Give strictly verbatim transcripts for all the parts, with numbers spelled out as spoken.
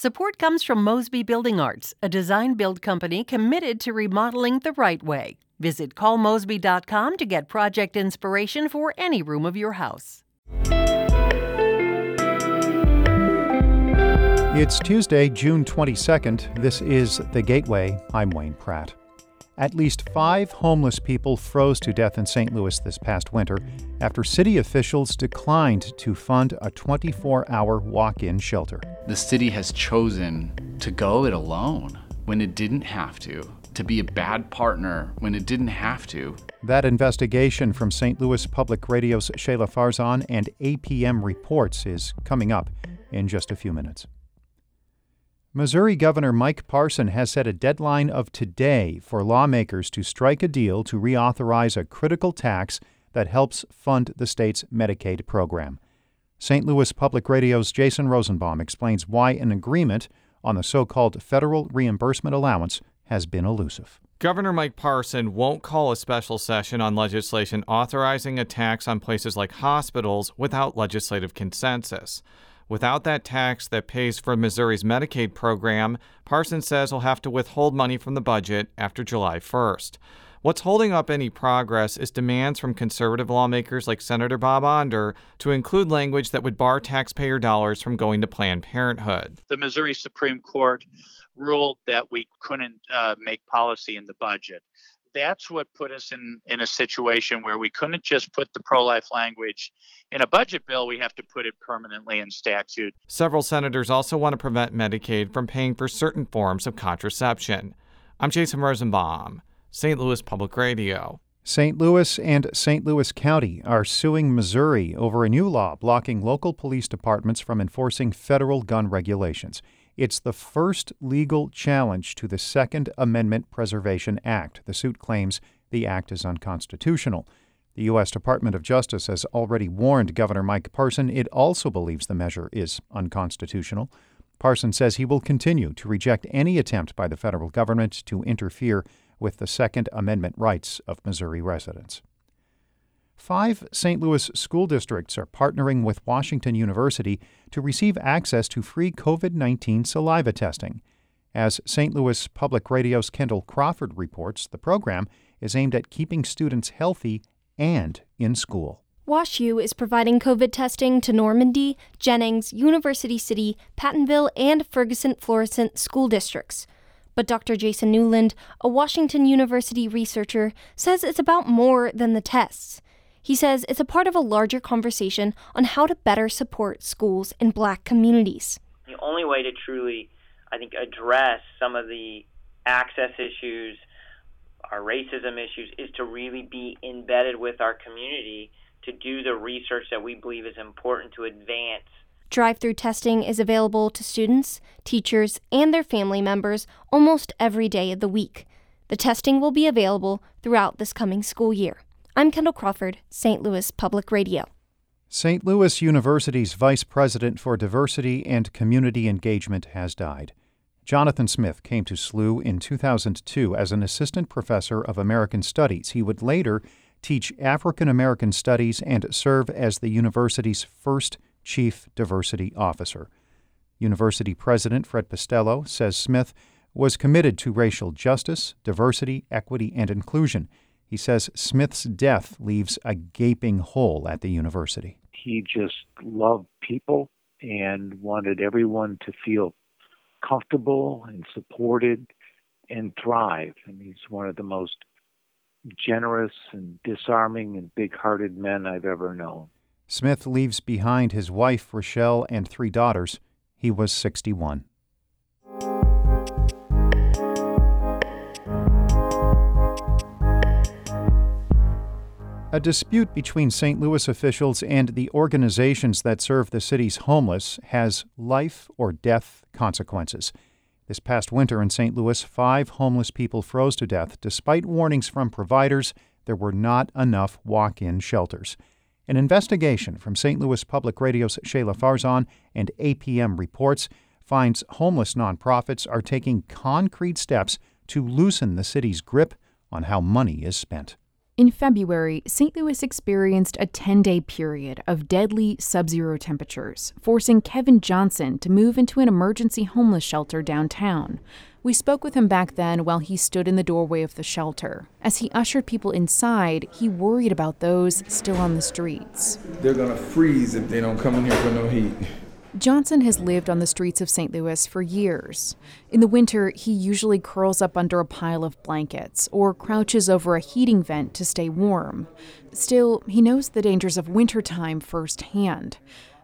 Support comes from Mosby Building Arts, a design-build company committed to remodeling the right way. Visit call mosby dot com to get project inspiration for any room of your house. It's Tuesday, June twenty-second. This is The Gateway. I'm Wayne Pratt. At least five homeless people froze to death in Saint Louis this past winter after city officials declined to fund a twenty-four hour walk-in shelter. The city has chosen to go it alone when it didn't have to, to be a bad partner when it didn't have to. That investigation from Saint Louis Public Radio's Shayla Farzan and A P M Reports is coming up in just a few minutes. Missouri Governor Mike Parson has set a deadline of today for lawmakers to strike a deal to reauthorize a critical tax that helps fund the state's Medicaid program. Saint Louis Public Radio's Jason Rosenbaum explains why an agreement on the so-called federal reimbursement allowance has been elusive. Governor Mike Parson won't call a special session on legislation authorizing a tax on places like hospitals without legislative consensus. Without that tax that pays for Missouri's Medicaid program, Parson says he'll have to withhold money from the budget after July first. What's holding up any progress is demands from conservative lawmakers like Senator Bob Onder to include language that would bar taxpayer dollars from going to Planned Parenthood. The Missouri Supreme Court ruled that we couldn't uh, make policy in the budget. That's what put us in, in a situation where we couldn't just put the pro-life language in a budget bill. We have to put it permanently in statute. Several senators also want to prevent Medicaid from paying for certain forms of contraception. I'm Jason Rosenbaum, Saint Louis Public Radio. Saint Louis and Saint Louis County are suing Missouri over a new law blocking local police departments from enforcing federal gun regulations. It's the first legal challenge to the Second Amendment Preservation Act. The suit claims the act is unconstitutional. The U S Department of Justice has already warned Governor Mike Parson it also believes the measure is unconstitutional. Parson says he will continue to reject any attempt by the federal government to interfere with the Second Amendment rights of Missouri residents. Five Saint Louis school districts are partnering with Washington University to receive access to free covid nineteen saliva testing. As Saint Louis Public Radio's Kendall Crawford reports, the program is aimed at keeping students healthy and in school. WashU is providing COVID testing to Normandy, Jennings, University City, Pattonville, and Ferguson-Florissant school districts. But Doctor Jason Newland, a Washington University researcher, says it's about more than the tests. He says it's a part of a larger conversation on how to better support schools in Black communities. The only way to truly, I think, address some of the access issues, our racism issues, is to really be embedded with our community to do the research that we believe is important to advance. Drive-through testing is available to students, teachers, and their family members almost every day of the week. The testing will be available throughout this coming school year. I'm Kendall Crawford, Saint Louis Public Radio. Saint Louis University's Vice President for Diversity and Community Engagement has died. Jonathan Smith came to S L U in two thousand two as an assistant professor of American Studies. He would later teach African American Studies and serve as the university's first chief diversity officer. University President Fred Pastello says Smith was committed to racial justice, diversity, equity, and inclusion. He says Smith's death leaves a gaping hole at the university. He just loved people and wanted everyone to feel comfortable and supported and thrive. And he's one of the most generous and disarming and big-hearted men I've ever known. Smith leaves behind his wife, Rochelle, and three daughters. He was sixty-one. A dispute between Saint Louis officials and the organizations that serve the city's homeless has life or death consequences. This past winter in Saint Louis, five homeless people froze to death. Despite warnings from providers, there were not enough walk-in shelters. An investigation from Saint Louis Public Radio's Shayla Farzan and A P M Reports finds homeless nonprofits are taking concrete steps to loosen the city's grip on how money is spent. In February, Saint Louis experienced a ten-day period of deadly sub-zero temperatures, forcing Kevin Johnson to move into an emergency homeless shelter downtown. We spoke with him back then while he stood in the doorway of the shelter. As he ushered people inside, he worried about those still on the streets. They're going to freeze if they don't come in here for no heat. Johnson has lived on the streets of Saint Louis for years. In the winter, he usually curls up under a pile of blankets or crouches over a heating vent to stay warm. Still, he knows the dangers of wintertime firsthand.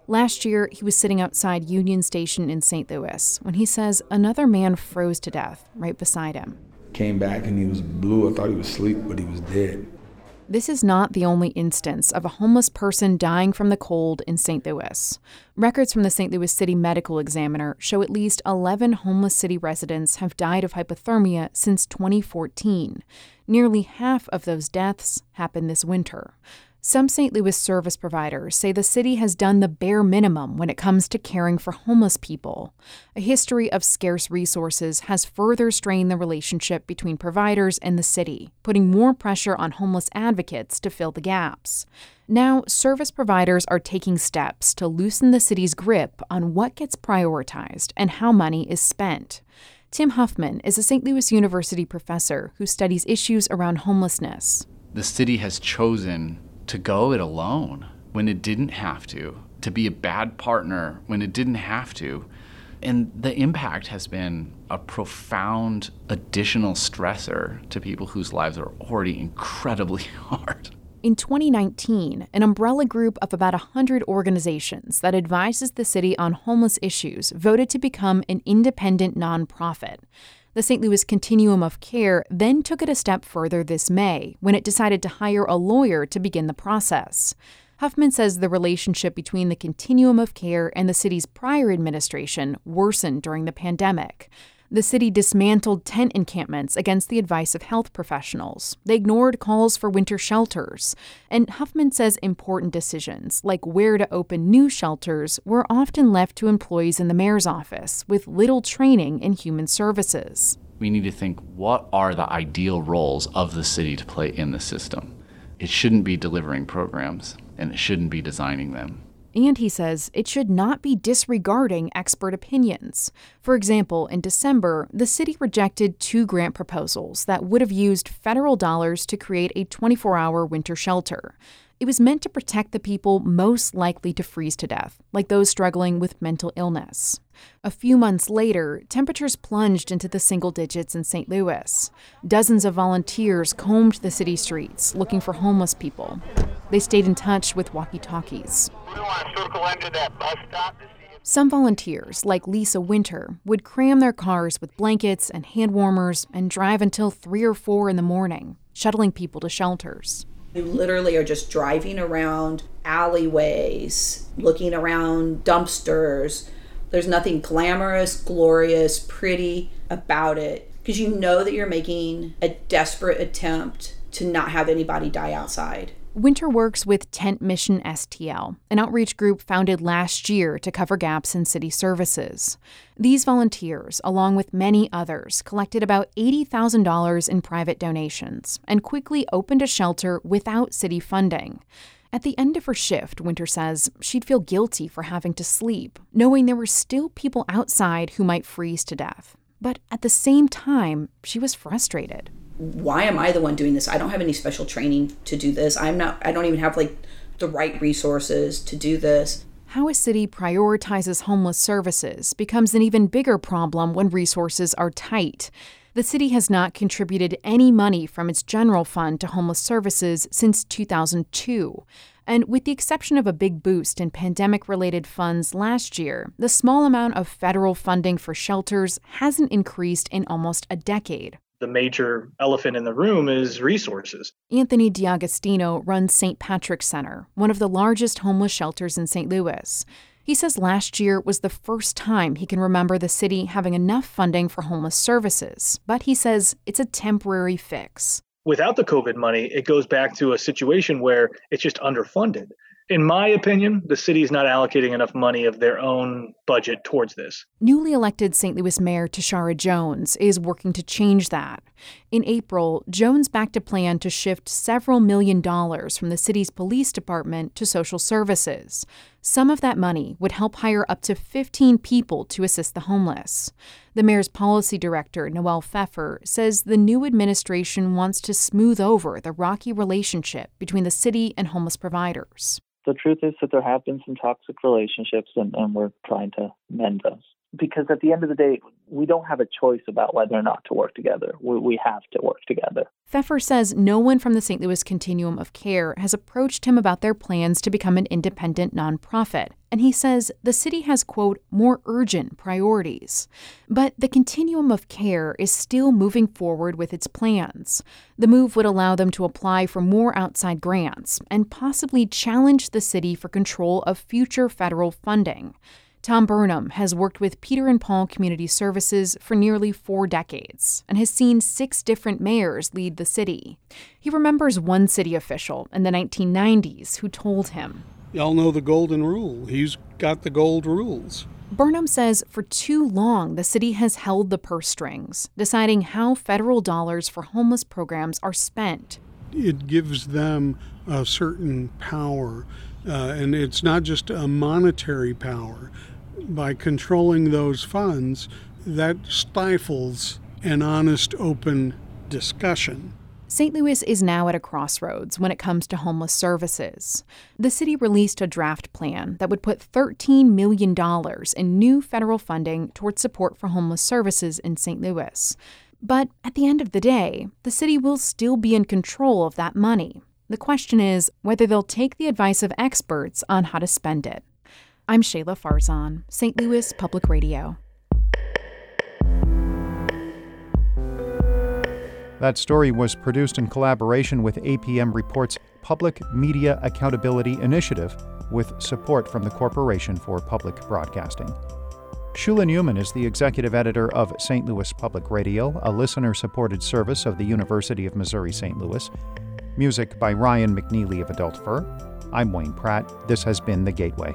Last year, he was sitting outside Union Station in Saint Louis when he says another man froze to death right beside him. Came back and he was blue. I thought he was asleep, but he was dead. This is not the only instance of a homeless person dying from the cold in Saint Louis. Records from the Saint Louis City Medical Examiner show at least eleven homeless city residents have died of hypothermia since twenty fourteen. Nearly half of those deaths happened this winter. Some Saint Louis service providers say the city has done the bare minimum when it comes to caring for homeless people. A history of scarce resources has further strained the relationship between providers and the city, putting more pressure on homeless advocates to fill the gaps. Now, service providers are taking steps to loosen the city's grip on what gets prioritized and how money is spent. Tim Huffman is a Saint Louis University professor who studies issues around homelessness. The city has chosen to go it alone when it didn't have to, to be a bad partner when it didn't have to. And the impact has been a profound additional stressor to people whose lives are already incredibly hard. In twenty nineteen, an umbrella group of about one hundred organizations that advises the city on homeless issues voted to become an independent nonprofit. The Saint Louis Continuum of Care then took it a step further this May when it decided to hire a lawyer to begin the process. Huffman says the relationship between the Continuum of Care and the city's prior administration worsened during the pandemic. The city dismantled tent encampments against the advice of health professionals. They ignored calls for winter shelters. And Huffman says important decisions, like where to open new shelters, were often left to employees in the mayor's office with little training in human services. We need to think, what are the ideal roles of the city to play in the system? It shouldn't be delivering programs, and it shouldn't be designing them. And he says it should not be disregarding expert opinions. For example, in December, the city rejected two grant proposals that would have used federal dollars to create a twenty-four hour winter shelter. It was meant to protect the people most likely to freeze to death, like those struggling with mental illness. A few months later, temperatures plunged into the single digits in Saint Louis. Dozens of volunteers combed the city streets looking for homeless people. They stayed in touch with walkie-talkies. We want to circle into that bus stop to see if- Some volunteers, like Lisa Winter, would cram their cars with blankets and hand warmers and drive until three or four in the morning, shuttling people to shelters. They literally are just driving around alleyways, looking around dumpsters. There's nothing glamorous, glorious, pretty about it, because you know that you're making a desperate attempt to not have anybody die outside. Winter works with Tent Mission S T L, an outreach group founded last year to cover gaps in city services. These volunteers, along with many others, collected about eighty thousand dollars in private donations and quickly opened a shelter without city funding. At the end of her shift, Winter says she'd feel guilty for having to sleep, knowing there were still people outside who might freeze to death. But at the same time, she was frustrated. Why am I the one doing this? I don't have any special training to do this. I'm not, I don't even have like the right resources to do this. How a city prioritizes homeless services becomes an even bigger problem when resources are tight. The city has not contributed any money from its general fund to homeless services since two thousand two. And with the exception of a big boost in pandemic-related funds last year, the small amount of federal funding for shelters hasn't increased in almost a decade. The major elephant in the room is resources. Anthony Diagostino runs Saint Patrick's Center, one of the largest homeless shelters in Saint Louis. He says last year was the first time he can remember the city having enough funding for homeless services, but he says it's a temporary fix. Without the COVID money, it goes back to a situation where it's just underfunded. In my opinion, the city is not allocating enough money of their own budget towards this. Newly elected Saint Louis Mayor Tashara Jones is working to change that. In April, Jones backed a plan to shift several million dollars from the city's police department to social services. Some of that money would help hire up to fifteen people to assist the homeless. The mayor's policy director, Noel Pfeffer, says the new administration wants to smooth over the rocky relationship between the city and homeless providers. The truth is that there have been some toxic relationships, and, and we're trying to mend those. Because at the end of the day, we don't have a choice about whether or not to work together. We, we have to work together. Pfeffer says no one from the Saint Louis Continuum of Care has approached him about their plans to become an independent nonprofit. And he says the city has, quote, more urgent priorities. But the Continuum of Care is still moving forward with its plans. The move would allow them to apply for more outside grants and possibly challenge the city for control of future federal funding. Tom Burnham has worked with Peter and Paul Community Services for nearly four decades and has seen six different mayors lead the city. He remembers one city official in the nineteen nineties who told him, "Y'all know the golden rule. He's got the gold rules." Burnham says for too long, the city has held the purse strings, deciding how federal dollars for homeless programs are spent. It gives them a certain power, uh, and it's not just a monetary power. By controlling those funds, that stifles an honest, open discussion. Saint Louis is now at a crossroads when it comes to homeless services. The city released a draft plan that would put thirteen million dollars in new federal funding towards support for homeless services in Saint Louis. But at the end of the day, the city will still be in control of that money. The question is whether they'll take the advice of experts on how to spend it. I'm Shayla Farzan, Saint Louis Public Radio. That story was produced in collaboration with A P M Reports' Public Media Accountability Initiative, with support from the Corporation for Public Broadcasting. Shula Newman is the executive editor of Saint Louis Public Radio, a listener-supported service of the University of Missouri-Saint Louis. Music by Ryan McNeely of Adult Fur. I'm Wayne Pratt. This has been The Gateway.